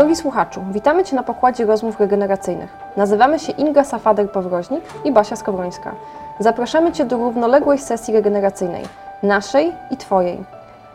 Drogi słuchaczu, witamy Cię na pokładzie rozmów regeneracyjnych. Nazywamy się Inga Safader-Powroźnik i Basia Skowrońska. Zapraszamy Cię do równoległej sesji regeneracyjnej, naszej i Twojej.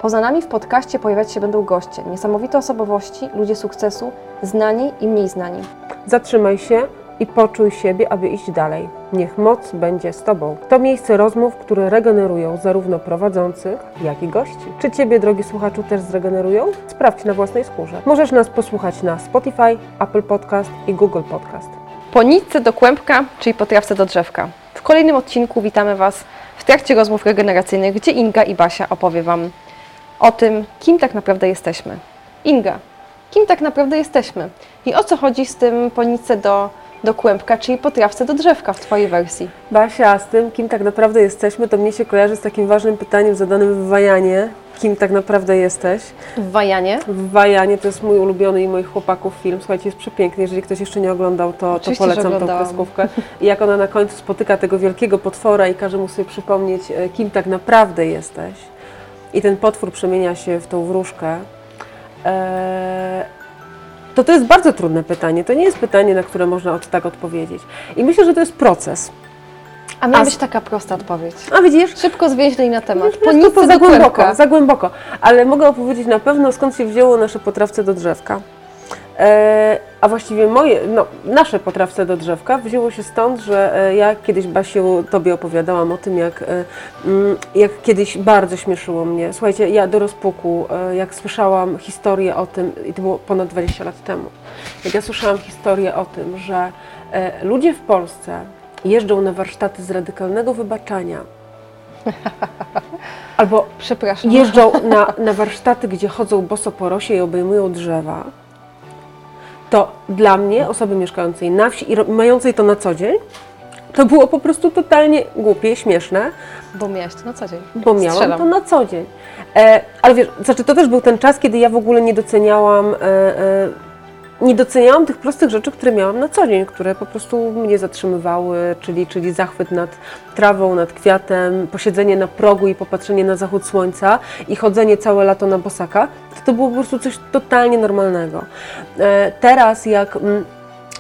Poza nami w podcaście pojawiać się będą goście, niesamowite osobowości, ludzie sukcesu, znani i mniej znani. Zatrzymaj się i poczuj siebie, aby iść dalej. Niech moc będzie z Tobą. To miejsce rozmów, które regenerują zarówno prowadzących, jak i gości. Czy Ciebie, drogi słuchaczu, też zregenerują? Sprawdź na własnej skórze. Możesz nas posłuchać na Spotify, Apple Podcast i Google Podcast. Po nitce do kłębka, czyli po trawce do drzewka. W kolejnym odcinku witamy Was w trakcie rozmów regeneracyjnych, gdzie Inga i Basia opowie Wam o tym, kim tak naprawdę jesteśmy. Inga, kim tak naprawdę jesteśmy? I o co chodzi z tym po nitce do kłębka, czyli po trawce do drzewka w Twojej wersji? Basia, z tym, kim tak naprawdę jesteśmy, to mnie się kojarzy z takim ważnym pytaniem zadanym w Wajanie. Kim tak naprawdę jesteś? W Wajanie? W Wajanie, to jest mój ulubiony i moich chłopaków film. Słuchajcie, jest przepiękny. Jeżeli ktoś jeszcze nie oglądał, to polecam tą kreskówkę. I jak ona na końcu spotyka tego wielkiego potwora i każe mu sobie przypomnieć, kim tak naprawdę jesteś. I ten potwór przemienia się w tą wróżkę. To jest bardzo trudne pytanie. To nie jest pytanie, na które można tak odpowiedzieć. I myślę, że to jest proces. A miała być taka prosta odpowiedź. A widzisz? Szybko zwięźlej na temat. Po nitce do kłębka. Za głęboko. Ale mogę opowiedzieć na pewno, skąd się wzięło nasze po trawce do drzewka. A właściwie nasze po trawce do drzewka wzięło się stąd, że ja kiedyś, Basiu, Tobie opowiadałam o tym, jak kiedyś bardzo śmieszyło mnie. Słuchajcie, ja do rozpuku, jak słyszałam historię o tym, i to było ponad 20 lat temu, jak ja słyszałam historię o tym, że ludzie w Polsce jeżdżą na warsztaty z radykalnego wybaczania. Albo jeżdżą na warsztaty, gdzie chodzą boso po rosie i obejmują drzewa. To dla mnie, osoby mieszkającej na wsi i mającej to na co dzień, to było po prostu totalnie głupie, śmieszne. Bo miałaś to na co dzień. Bo miałam to na co dzień. Ale wiesz, znaczy to też był ten czas, kiedy ja w ogóle nie doceniałam tych prostych rzeczy, które miałam na co dzień, które po prostu mnie zatrzymywały, czyli zachwyt nad trawą, nad kwiatem, posiedzenie na progu i popatrzenie na zachód słońca i chodzenie całe lato na bosaka. To było po prostu coś totalnie normalnego. Teraz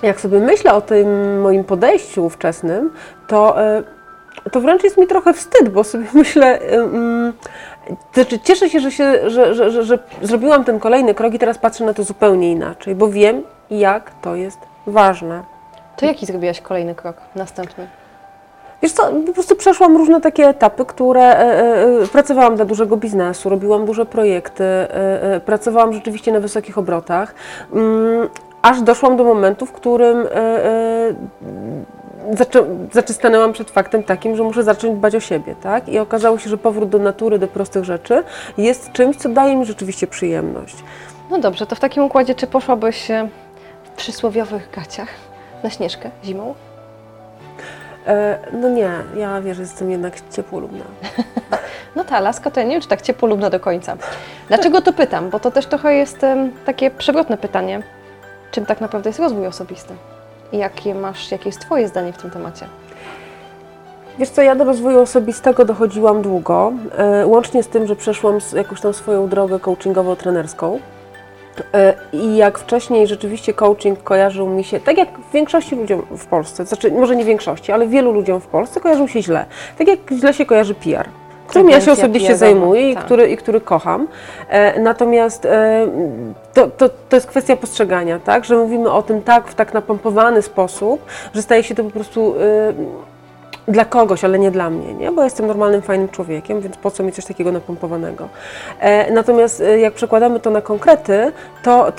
jak sobie myślę o tym moim podejściu ówczesnym, to wręcz jest mi trochę wstyd, bo sobie myślę, cieszę się, że zrobiłam ten kolejny krok i teraz patrzę na to zupełnie inaczej, bo wiem, jak to jest ważne. To jaki zrobiłaś kolejny krok, następny? Wiesz co, po prostu przeszłam różne takie etapy, które pracowałam dla dużego biznesu, robiłam duże projekty, pracowałam rzeczywiście na wysokich obrotach, aż doszłam do momentu, w którym stanęłam przed faktem takim, że muszę zacząć dbać o siebie, tak? I okazało się, że powrót do natury, do prostych rzeczy jest czymś, co daje mi rzeczywiście przyjemność. No dobrze, to w takim układzie czy poszłabyś w przysłowiowych gaciach na Śnieżkę zimą? No nie, ja wiesz, jestem jednak ciepłolubna. No ta Alaska to ja nie wiem, czy tak ciepłolubna do końca. Dlaczego to pytam? Bo to też trochę jest takie przewrotne pytanie. Czym tak naprawdę jest rozwój osobisty? I jakie jest Twoje zdanie w tym temacie? Wiesz co, ja do rozwoju osobistego dochodziłam długo, łącznie z tym, że przeszłam jakąś tam swoją drogę coachingowo-trenerską. I jak wcześniej rzeczywiście coaching kojarzył mi się, tak jak większości ludziom w Polsce, znaczy może nie większości, ale wielu ludziom w Polsce kojarzył się źle. Tak jak źle się kojarzy PR, którym ja się osobiście zajmuję i który kocham. Natomiast to jest kwestia postrzegania, tak? Że mówimy o tym tak w tak napompowany sposób, że staje się to po prostu dla kogoś, ale nie dla mnie, nie? Bo ja jestem normalnym, fajnym człowiekiem, więc po co mi coś takiego napompowanego? Natomiast jak przekładamy to na konkrety,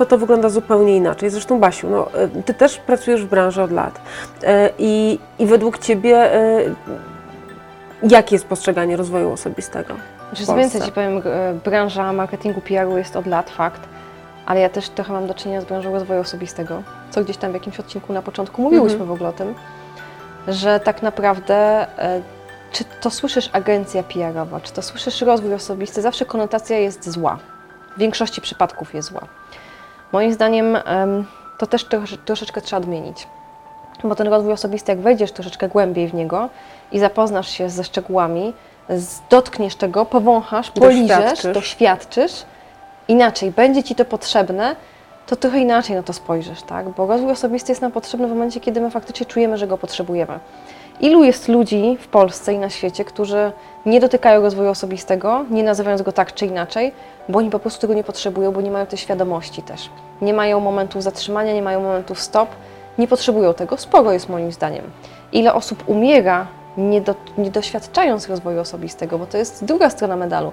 to wygląda zupełnie inaczej. Zresztą Basiu, Ty też pracujesz w branży od lat i według Ciebie jakie jest postrzeganie rozwoju osobistego? Co więcej Ci powiem, branża marketingu PR-u jest od lat, fakt, ale ja też trochę mam do czynienia z branżą rozwoju osobistego, co gdzieś tam w jakimś odcinku na początku mówiłyśmy w ogóle o tym, że tak naprawdę, czy to słyszysz agencja PR-owa, czy to słyszysz rozwój osobisty, zawsze konotacja jest zła. W większości przypadków jest zła. Moim zdaniem to też troszeczkę trzeba odmienić, bo ten rozwój osobisty, jak wejdziesz troszeczkę głębiej w niego i zapoznasz się ze szczegółami, dotkniesz tego, powąchasz, poliżesz, doświadczysz, inaczej będzie Ci to potrzebne, to trochę inaczej na to spojrzysz, tak? Bo rozwój osobisty jest nam potrzebny w momencie, kiedy my faktycznie czujemy, że go potrzebujemy. Ilu jest ludzi w Polsce i na świecie, którzy nie dotykają rozwoju osobistego, nie nazywając go tak czy inaczej, bo oni po prostu tego nie potrzebują, bo nie mają tej świadomości też. Nie mają momentów zatrzymania, nie mają momentów stop, nie potrzebują tego. Sporo jest moim zdaniem. Ile osób umiera, nie doświadczając rozwoju osobistego, bo to jest druga strona medalu.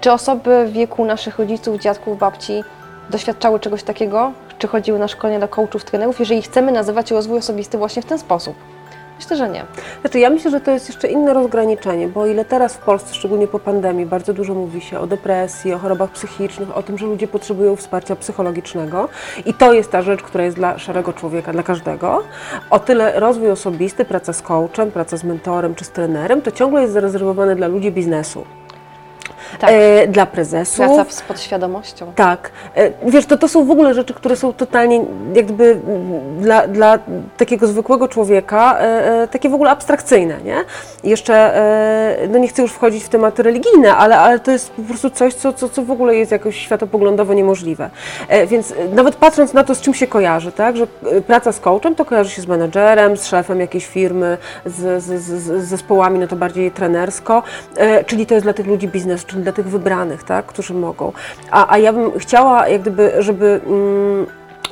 Czy osoby w wieku naszych rodziców, dziadków, babci doświadczały czegoś takiego, czy chodziły na szkolenia do coachów, trenerów, jeżeli chcemy nazywać rozwój osobisty właśnie w ten sposób? Myślę, że nie. Znaczy, ja myślę, że to jest jeszcze inne rozgraniczenie, bo o ile teraz w Polsce, szczególnie po pandemii, bardzo dużo mówi się o depresji, o chorobach psychicznych, o tym, że ludzie potrzebują wsparcia psychologicznego i to jest ta rzecz, która jest dla szarego człowieka, dla każdego, o tyle rozwój osobisty, praca z coachem, praca z mentorem czy z trenerem, to ciągle jest zarezerwowane dla ludzi biznesu. Tak. Dla prezesów. Praca z podświadomością. Tak. Wiesz, to są w ogóle rzeczy, które są totalnie jakby dla takiego zwykłego człowieka takie w ogóle abstrakcyjne, nie? Jeszcze, no nie chcę już wchodzić w tematy religijne, ale to jest po prostu coś, co w ogóle jest jakoś światopoglądowo niemożliwe. Więc nawet patrząc na to, z czym się kojarzy, tak? Że praca z coachem to kojarzy się z menedżerem, z szefem jakiejś firmy, z zespołami, no to bardziej trenersko, czyli to jest dla tych ludzi biznes, czyli dla tych wybranych, tak, którzy mogą. A ja bym chciała, jak gdyby, żeby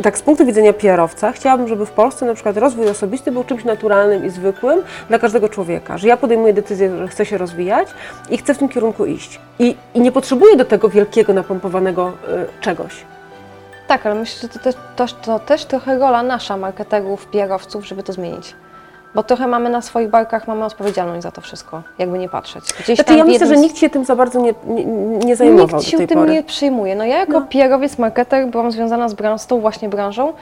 tak z punktu widzenia PR-owca, chciałabym, żeby w Polsce na przykład rozwój osobisty był czymś naturalnym i zwykłym dla każdego człowieka, że ja podejmuję decyzję, że chcę się rozwijać i chcę w tym kierunku iść. I nie potrzebuję do tego wielkiego, napompowanego czegoś. Tak, ale myślę, że to też trochę rola nasza, marketerów, PR-owców, żeby to zmienić. Bo trochę mamy na swoich barkach, mamy odpowiedzialność za to wszystko, jakby nie patrzeć. Znaczy, ja myślę, że nikt się tym za bardzo nie zajmował do tej pory. Nikt się tym nie przyjmuje. No ja jako PR-owiec, marketer byłam związana z tą właśnie branżą,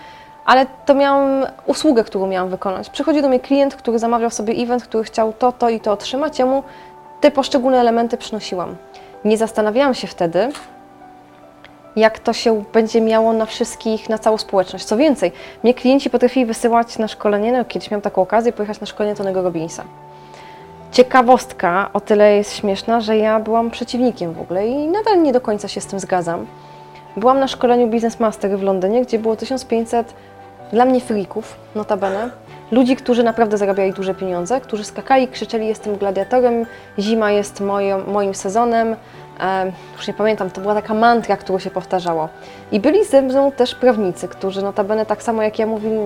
ale to miałam usługę, którą miałam wykonać. Przychodzi do mnie klient, który zamawiał sobie event, który chciał to i to otrzymać, ja mu te poszczególne elementy przynosiłam. Nie zastanawiałam się wtedy, jak to się będzie miało na wszystkich, na całą społeczność. Co więcej, mnie klienci potrafili wysyłać na szkolenie, no kiedyś miałam taką okazję pojechać na szkolenie Tonego Robbinsa. Ciekawostka o tyle jest śmieszna, że ja byłam przeciwnikiem w ogóle i nadal nie do końca się z tym zgadzam. Byłam na szkoleniu Business Master w Londynie, gdzie było 1500 dla mnie freaków, notabene, ludzi, którzy naprawdę zarabiali duże pieniądze, którzy skakali, krzyczeli, jestem gladiatorem, zima jest moim sezonem. Już nie pamiętam, to była taka mantra, którą się powtarzało. I byli ze mną też prawnicy, którzy notabene tak samo jak ja mówili,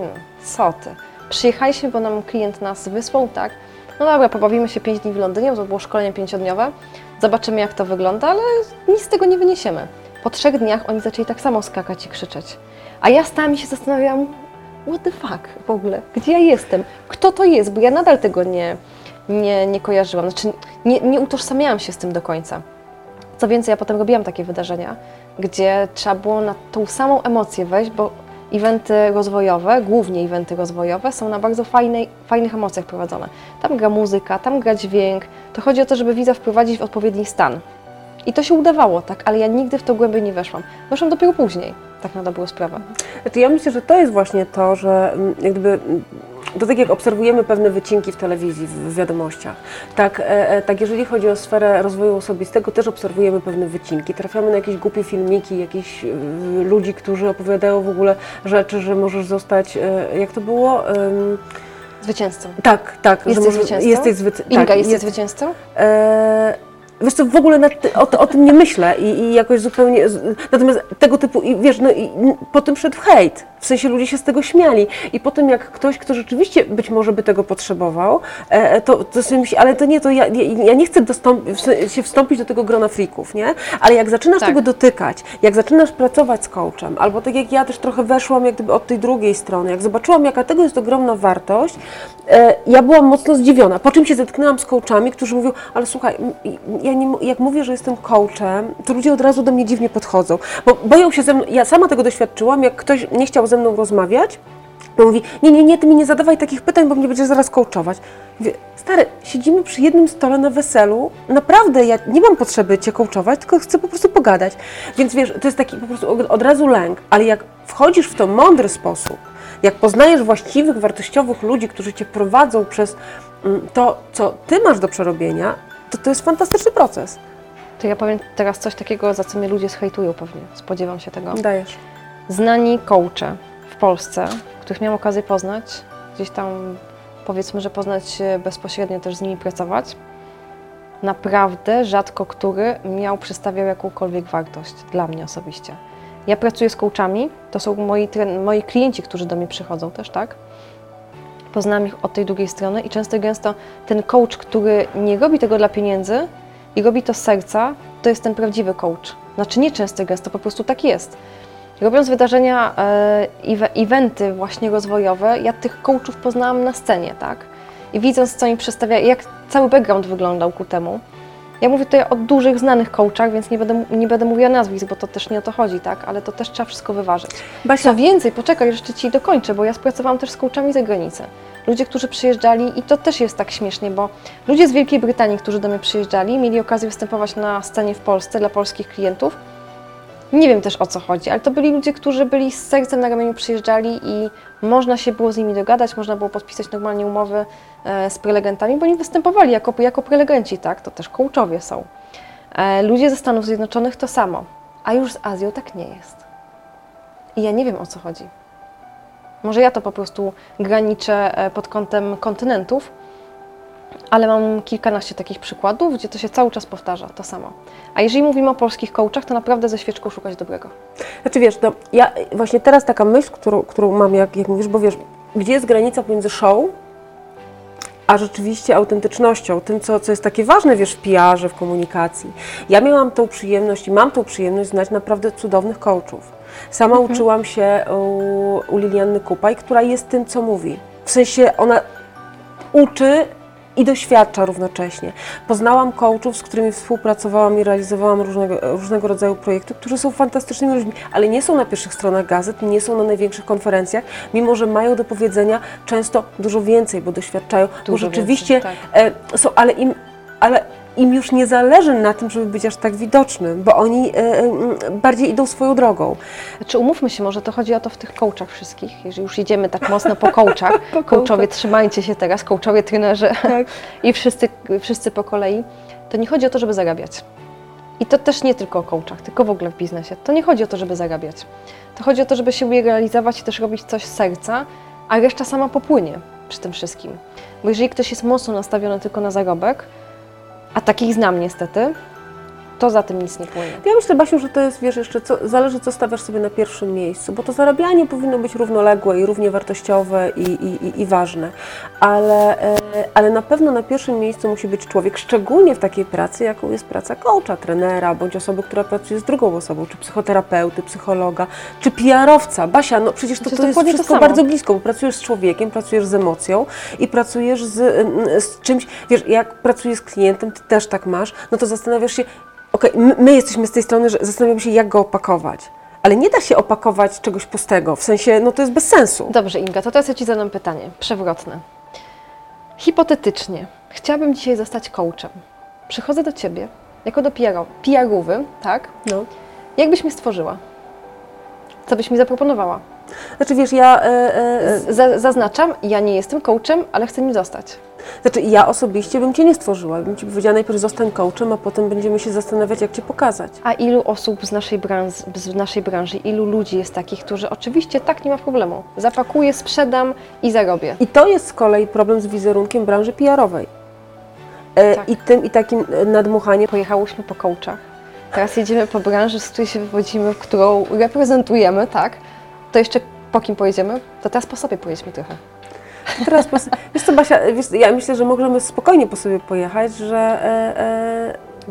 co ty, przyjechaliśmy, bo nam klient nas wysłał, tak? No dobra, pobawimy się 5 dni w Londynie, bo to było szkolenie 5-dniowe, zobaczymy jak to wygląda, ale nic z tego nie wyniesiemy. Po 3 dniach oni zaczęli tak samo skakać i krzyczeć. A ja stałam i się zastanawiałam, what the fuck w ogóle, gdzie ja jestem, kto to jest, bo ja nadal tego nie kojarzyłam, znaczy nie utożsamiałam się z tym do końca. Co więcej, ja potem robiłam takie wydarzenia, gdzie trzeba było na tą samą emocję wejść, bo eventy rozwojowe, głównie eventy rozwojowe, są na bardzo fajnych emocjach prowadzone. Tam gra muzyka, tam gra dźwięk. To chodzi o to, żeby widza wprowadzić w odpowiedni stan. I to się udawało, tak, ale ja nigdy w to głębiej nie weszłam. Weszłam dopiero później, tak na dobrą sprawę. Ja myślę, że to jest właśnie to, że jakby... To tak jak obserwujemy pewne wycinki w telewizji, w wiadomościach, tak jeżeli chodzi o sferę rozwoju osobistego, też obserwujemy pewne wycinki. Trafiamy na jakieś głupie filmiki, jakichś ludzi, którzy opowiadają w ogóle rzeczy, że możesz zostać, jak to było? Zwycięzcą. Tak. Jesteś zwycięzcą? Inga, jesteś zwycięzcą? Wiesz co, w ogóle o tym nie myślę i jakoś zupełnie, natomiast tego typu, i wiesz, no i potem szedł hejt, w sensie ludzie się z tego śmiali i potem jak ktoś, kto rzeczywiście być może by tego potrzebował, to sobie myśli, ale to nie, to ja nie chcę wstąpić do tego grona freaków, nie? Ale jak zaczynasz tego dotykać, jak zaczynasz pracować z coachem, albo tak jak ja też trochę weszłam jak gdyby od tej drugiej strony, jak zobaczyłam, jaka tego jest ogromna wartość, ja byłam mocno zdziwiona, po czym się zetknęłam z coachami, którzy mówią, ale słuchaj, jak mówię, że jestem coachem, to ludzie od razu do mnie dziwnie podchodzą, bo boją się ze mną, ja sama tego doświadczyłam, jak ktoś nie chciał ze mną rozmawiać, to mówi, nie, ty mi nie zadawaj takich pytań, bo mnie będziesz zaraz coachować. Mówię, stary, siedzimy przy jednym stole na weselu, naprawdę ja nie mam potrzeby cię coachować, tylko chcę po prostu pogadać. Więc wiesz, to jest taki po prostu od razu lęk, ale jak wchodzisz w to mądry sposób, jak poznajesz właściwych, wartościowych ludzi, którzy cię prowadzą przez to, co ty masz do przerobienia, to jest fantastyczny proces. To ja powiem teraz coś takiego, za co mnie ludzie zhejtują pewnie, spodziewam się tego. Dajesz. znani coache w Polsce, których miałam okazję poznać, gdzieś tam powiedzmy, że poznać bezpośrednio, też z nimi pracować, naprawdę rzadko który przedstawiał jakąkolwiek wartość dla mnie osobiście. Ja pracuję z coachami, to są moi klienci, którzy do mnie przychodzą też, tak? Poznałam ich od tej drugiej strony i często gęsto ten coach, który nie robi tego dla pieniędzy i robi to z serca, to jest ten prawdziwy coach. Znaczy nie często gęsto, po prostu tak jest. Robiąc wydarzenia, eventy właśnie rozwojowe, ja tych coachów poznałam na scenie, tak? I widząc, co mi przedstawiają, jak cały background wyglądał ku temu. Ja mówię tutaj o dużych, znanych coachach, więc nie będę mówiła nazwisk, bo to też nie o to chodzi, tak? Ale to też trzeba wszystko wyważyć. Basia. Co więcej, poczekaj, jeszcze Ci dokończę, bo ja pracowałam też z coachami za granicę. Ludzie, którzy przyjeżdżali, i to też jest tak śmiesznie, bo ludzie z Wielkiej Brytanii, którzy do mnie przyjeżdżali, mieli okazję występować na scenie w Polsce dla polskich klientów. Nie wiem też, o co chodzi, ale to byli ludzie, którzy byli z sercem na ramieniu, przyjeżdżali i można się było z nimi dogadać, można było podpisać normalnie umowy z prelegentami, bo oni występowali jako prelegenci, tak? To też coachowie są. Ludzie ze Stanów Zjednoczonych to samo, a już z Azją tak nie jest. I ja nie wiem, o co chodzi. Może ja to po prostu graniczę pod kątem kontynentów, ale mam kilkanaście takich przykładów, gdzie to się cały czas powtarza, to samo. A jeżeli mówimy o polskich coachach, to naprawdę ze świeczką szukać dobrego. Znaczy wiesz, no ja właśnie teraz taka myśl, którą mam, jak mówisz, bo wiesz, gdzie jest granica pomiędzy show, a rzeczywiście autentycznością, tym, co jest takie ważne, wiesz, w PR-ze, w komunikacji. Ja miałam tą przyjemność i mam tą przyjemność znać naprawdę cudownych coachów. Sama uczyłam się u Liliany Kupaj, która jest tym, co mówi. W sensie ona uczy i doświadcza równocześnie. Poznałam coachów, z którymi współpracowałam i realizowałam różnego rodzaju projekty, którzy są fantastycznymi ludźmi, ale nie są na pierwszych stronach gazet, nie są na największych konferencjach, mimo że mają do powiedzenia często dużo więcej, bo doświadczają, dużo bo rzeczywiście więcej, tak. Są, ale im już nie zależy na tym, żeby być aż tak widocznym, bo oni bardziej idą swoją drogą. Znaczy umówmy się, może to chodzi o to w tych coachach wszystkich, jeżeli już idziemy tak mocno po coachach, coachowie trzymajcie się teraz, coachowie, trenerzy tak. I wszyscy po kolei, to nie chodzi o to, żeby zarabiać. I to też nie tylko o coachach, tylko w ogóle w biznesie. To nie chodzi o to, żeby zarabiać. To chodzi o to, żeby siebie realizować i też robić coś z serca, a reszta sama popłynie przy tym wszystkim. Bo jeżeli ktoś jest mocno nastawiony tylko na zarobek, a takich znam niestety, to za tym nic nie płynie. Ja myślę, Basiu, że to jest, wiesz, jeszcze zależy, co stawiasz sobie na pierwszym miejscu, bo to zarabianie powinno być równoległe i równie wartościowe i ważne, ale na pewno na pierwszym miejscu musi być człowiek, szczególnie w takiej pracy, jaką jest praca coacha, trenera, bądź osoby, która pracuje z drugą osobą, czy psychoterapeuty, psychologa, czy PR-owca. Basia, no przecież to jest wszystko bardzo blisko, bo pracujesz z człowiekiem, pracujesz z emocją i pracujesz z czymś, wiesz, jak pracujesz z klientem, Ty też tak masz, no to zastanawiasz się, okej, my jesteśmy z tej strony, że zastanawiamy się, jak go opakować. Ale nie da się opakować czegoś pustego, w sensie, no to jest bez sensu. Dobrze, Inga, to teraz ja Ci zadam pytanie przewrotne. Hipotetycznie, chciałabym dzisiaj zostać coachem. Przychodzę do Ciebie, jako do PR-owy, tak? No. Jak byś mnie stworzyła? Co byś mi zaproponowała? Znaczy wiesz, ja... Zaznaczam, ja nie jestem coachem, ale chcę nim zostać. Znaczy ja osobiście bym Cię nie stworzyła, bym Ci powiedziała najpierw zostań coachem, a potem będziemy się zastanawiać, jak Cię pokazać. A ilu osób z naszej branży, ilu ludzi jest takich, którzy oczywiście tak nie ma problemu, zapakuję, sprzedam i zarobię. I to jest z kolei problem z wizerunkiem branży PR-owej tak. I takim nadmuchaniem. Pojechałyśmy po coachach, teraz jedziemy po branży, z której się wywodzimy, którą reprezentujemy, tak? To jeszcze po kim pojedziemy? To teraz po sobie pojedźmy trochę. Teraz wiesz co, Basia, ja myślę, że możemy spokojnie po sobie pojechać,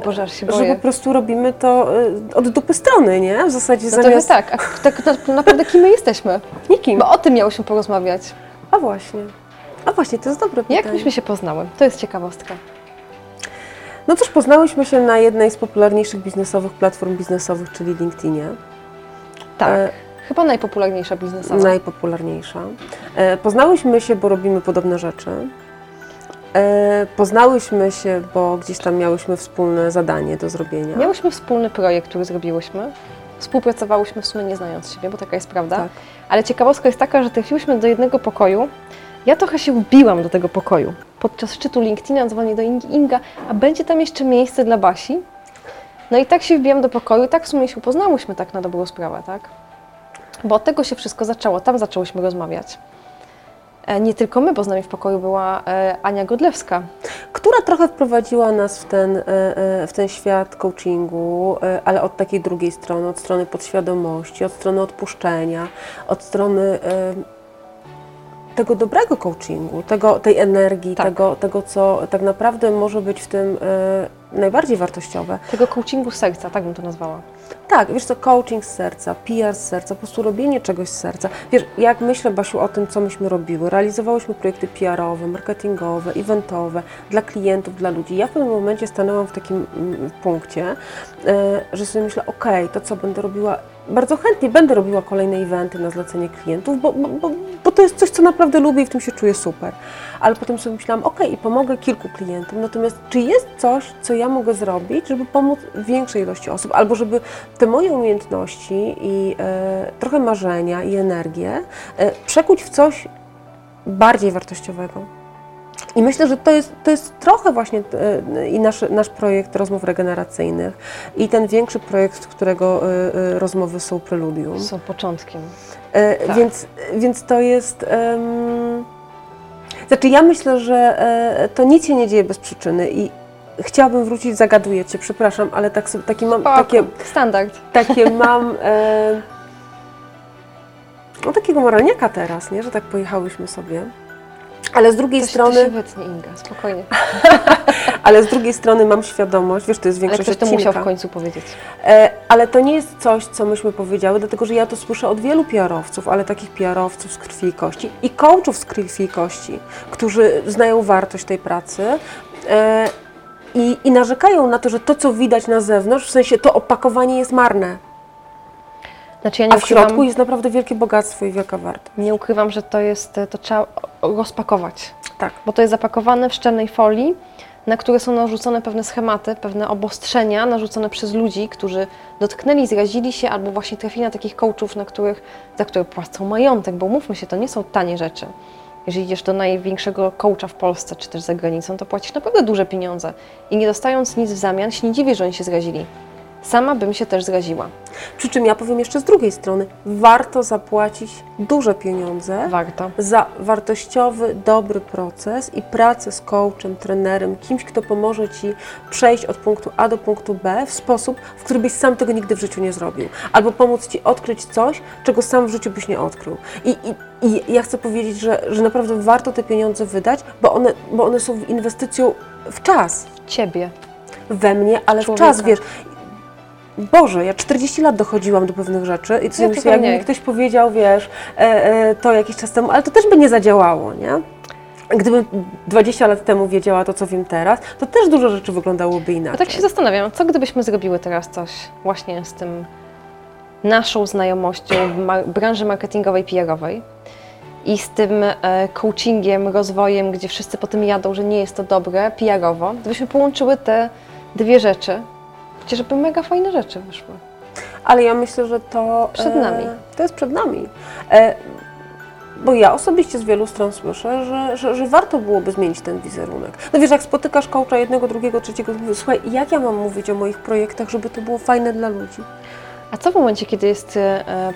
Boże, aż się boję. Że po prostu robimy to od dupy strony, nie? W zasadzie no zamiast... To tak, tak naprawdę kim my jesteśmy? Nikim. Bo o tym miałyśmy porozmawiać. A właśnie, to jest dobre pytanie. Jak myśmy się poznały? To jest ciekawostka. No cóż, poznałyśmy się na jednej z popularniejszych biznesowych platform biznesowych, czyli LinkedInie. Tak. Chyba najpopularniejsza biznesowa. Najpopularniejsza. Poznałyśmy się, bo robimy podobne rzeczy. Poznałyśmy się, bo gdzieś tam miałyśmy wspólne zadanie do zrobienia. Miałyśmy wspólny projekt, który zrobiłyśmy. Współpracowałyśmy w sumie nie znając siebie, bo taka jest prawda. Tak. Ale ciekawostka jest taka, że trafiłyśmy do jednego pokoju. Ja trochę się wbiłam do tego pokoju. Podczas szczytu LinkedIna dzwonię do Inga, a będzie tam jeszcze miejsce dla Basi? No i tak się wbiłam do pokoju, tak w sumie się poznałyśmy tak na dobrą sprawę, tak? Bo od tego się wszystko zaczęło, tam zaczęłyśmy rozmawiać. Nie tylko my, bo z nami w pokoju była Ania Godlewska. Która trochę wprowadziła nas w ten świat coachingu, ale od takiej drugiej strony, od strony podświadomości, od strony odpuszczenia, od strony tego dobrego coachingu, tej energii, tak. tego, co tak naprawdę może być w tym najbardziej wartościowe. Tego coachingu serca, tak bym to nazwała. Tak, wiesz co, coaching z serca, PR z serca, po prostu robienie czegoś z serca. Wiesz, jak myślę, Basiu, o tym, co myśmy robiły, realizowałyśmy projekty PR-owe, marketingowe, eventowe, dla klientów, dla ludzi. Ja w pewnym momencie stanęłam w takim punkcie, że sobie myślę, okej, to co będę robiła, bardzo chętnie będę robiła kolejne eventy na zlecenie klientów, bo to jest coś, co naprawdę lubię i w tym się czuję super. Ale potem sobie myślałam, okej, pomogę kilku klientom, natomiast czy jest coś, co ja mogę zrobić, żeby pomóc większej ilości osób, albo żeby te moje umiejętności i trochę marzenia i energię przekuć w coś bardziej wartościowego. I myślę, że to jest trochę właśnie i nasz projekt rozmów regeneracyjnych i ten większy projekt, którego rozmowy są preludium. Są początkiem. Tak. Więc to jest... Znaczy ja myślę, że to nic się nie dzieje bez przyczyny i chciałabym wrócić, zagaduję Cię, przepraszam, ale taki mam... Takie, standard. Takie mam... takiego moralniaka teraz, nie? Że tak pojechałyśmy sobie. Ale z drugiej strony... To się wytnie, Inga, spokojnie. Ale z drugiej strony mam świadomość, wiesz, to jest większość odcinka. Ale ktoś to musiał w końcu powiedzieć. Ale to nie jest coś, co myśmy powiedziały, dlatego że ja to słyszę od wielu PR-owców, ale takich PR-owców z krwi i kości i coachów z krwi i kości, którzy znają wartość tej pracy i narzekają na to, że to, co widać na zewnątrz, w sensie to opakowanie jest marne. Znaczy ja nie ukrywam, w środku jest naprawdę wielkie bogactwo i wielka wartość. Nie ukrywam, że to trzeba rozpakować. Tak. Bo to jest zapakowane w szczelnej folii, na które są narzucone pewne schematy, pewne obostrzenia narzucone przez ludzi, którzy dotknęli, zrazili się albo właśnie trafili na takich coachów, za których płacą majątek, bo mówmy się, to nie są tanie rzeczy. Jeżeli idziesz do największego coacha w Polsce czy też za granicą, to płacisz naprawdę duże pieniądze i nie dostając nic w zamian, się nie dziwię, że oni się zrazili. Sama bym się też zgadziła. Przy czym ja powiem jeszcze z drugiej strony, warto zapłacić duże pieniądze za wartościowy, dobry proces i pracę z coachem, trenerem, kimś, kto pomoże Ci przejść od punktu A do punktu B w sposób, w który byś sam tego nigdy w życiu nie zrobił. Albo pomóc Ci odkryć coś, czego sam w życiu byś nie odkrył. I ja chcę powiedzieć, że naprawdę warto te pieniądze wydać, bo one są inwestycją w czas. W Ciebie. We mnie, ale człowieka. W czas, wiesz. Boże, ja 40 lat dochodziłam do pewnych rzeczy i co ja jakby mi ktoś powiedział, wiesz, to jakiś czas temu, ale to też by nie zadziałało, nie? Gdybym 20 lat temu wiedziała to, co wiem teraz, to też dużo rzeczy wyglądałoby inaczej. A tak się zastanawiam, co gdybyśmy zrobiły teraz coś właśnie z tym naszą znajomością branży marketingowej, PR-owej i z tym coachingiem, rozwojem, gdzie wszyscy po tym jadą, że nie jest to dobre PR-owo, gdybyśmy połączyły te dwie rzeczy, żeby mega fajne rzeczy wyszły. Ale ja myślę, że to... Przed nami. To jest przed nami. Bo ja osobiście z wielu stron słyszę, że warto byłoby zmienić ten wizerunek. No wiesz, jak spotykasz coacha jednego, drugiego, trzeciego, mówisz, słuchaj, jak ja mam mówić o moich projektach, żeby to było fajne dla ludzi? A co w momencie, kiedy jest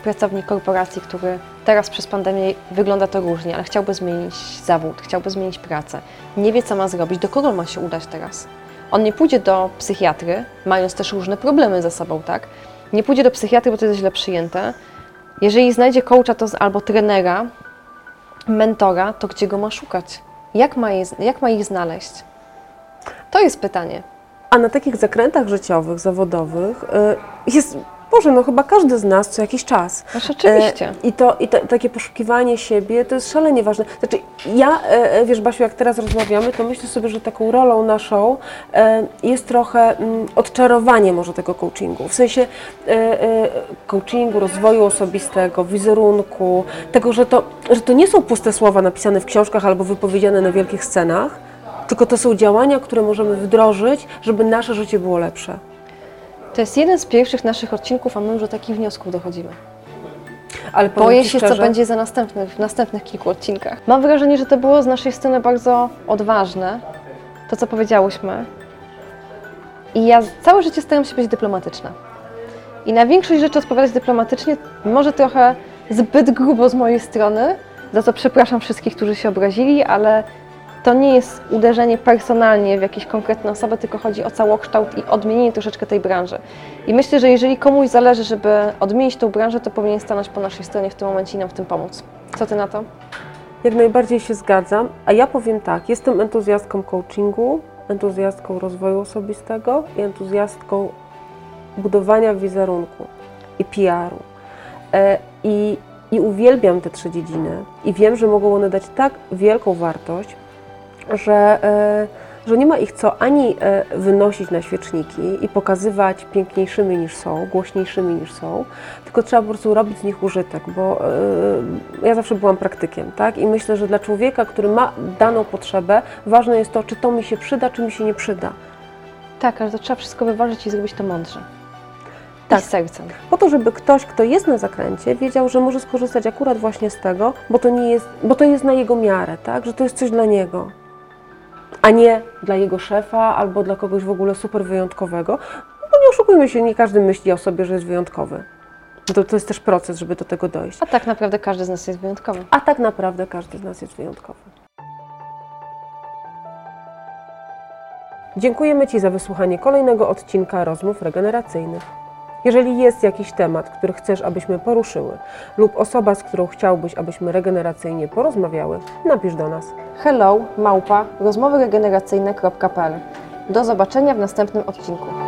pracownik korporacji, który teraz przez pandemię wygląda to różnie, ale chciałby zmienić zawód, chciałby zmienić pracę, nie wie, co ma zrobić, do kogo ma się udać teraz? On nie pójdzie do psychiatry, mając też różne problemy za sobą, tak? Nie pójdzie do psychiatry, bo to jest źle przyjęte. Jeżeli znajdzie coacha to albo trenera, mentora, to gdzie go ma szukać? Jak ma ich znaleźć? To jest pytanie. A na takich zakrętach życiowych, zawodowych jest... Boże, no chyba każdy z nas co jakiś czas. Aż oczywiście. Takie poszukiwanie siebie to jest szalenie ważne. Znaczy ja, wiesz Basiu, jak teraz rozmawiamy, to myślę sobie, że taką rolą naszą jest trochę odczarowanie może tego coachingu. W sensie coachingu, rozwoju osobistego, wizerunku, tego, że to nie są puste słowa napisane w książkach albo wypowiedziane na wielkich scenach, tylko to są działania, które możemy wdrożyć, żeby nasze życie było lepsze. To jest jeden z pierwszych naszych odcinków, a my już do takich wniosków dochodzimy. Ale boję się, co będzie za w następnych kilku odcinkach. Mam wrażenie, że to było z naszej strony bardzo odważne, to co powiedziałyśmy. I ja całe życie staram się być dyplomatyczna. I na większość rzeczy odpowiadać dyplomatycznie, może trochę zbyt grubo z mojej strony, za co przepraszam wszystkich, którzy się obrazili, ale to nie jest uderzenie personalnie w jakieś konkretne osoby, tylko chodzi o całokształt i odmienienie troszeczkę tej branży. I myślę, że jeżeli komuś zależy, żeby odmienić tą branżę, to powinien stanąć po naszej stronie w tym momencie i nam w tym pomóc. Co ty na to? Jak najbardziej się zgadzam, a ja powiem tak, jestem entuzjastką coachingu, entuzjastką rozwoju osobistego i entuzjastką budowania wizerunku i PR-u. I uwielbiam te trzy dziedziny i wiem, że mogą one dać tak wielką wartość, że nie ma ich co ani wynosić na świeczniki i pokazywać piękniejszymi niż są, głośniejszymi niż są, tylko trzeba po prostu robić z nich użytek, bo ja zawsze byłam praktykiem, tak? I myślę, że dla człowieka, który ma daną potrzebę, ważne jest to, czy to mi się przyda, czy mi się nie przyda. Tak, ale to trzeba wszystko wyważyć i zrobić to mądrze. Tak, z sercem. Po to, żeby ktoś, kto jest na zakręcie, wiedział, że może skorzystać akurat właśnie z tego, bo to jest na jego miarę, tak? Że to jest coś dla niego, a nie dla jego szefa albo dla kogoś w ogóle super wyjątkowego. No nie oszukujmy się, nie każdy myśli o sobie, że jest wyjątkowy. To jest też proces, żeby do tego dojść. A tak naprawdę każdy z nas jest wyjątkowy. A tak naprawdę każdy z nas jest wyjątkowy. Dziękujemy Ci za wysłuchanie kolejnego odcinka Rozmów Regeneracyjnych. Jeżeli jest jakiś temat, który chcesz, abyśmy poruszyły, lub osoba, z którą chciałbyś, abyśmy regeneracyjnie porozmawiały, napisz do nas. hello@rozmowyregeneracyjne.pl. Do zobaczenia w następnym odcinku.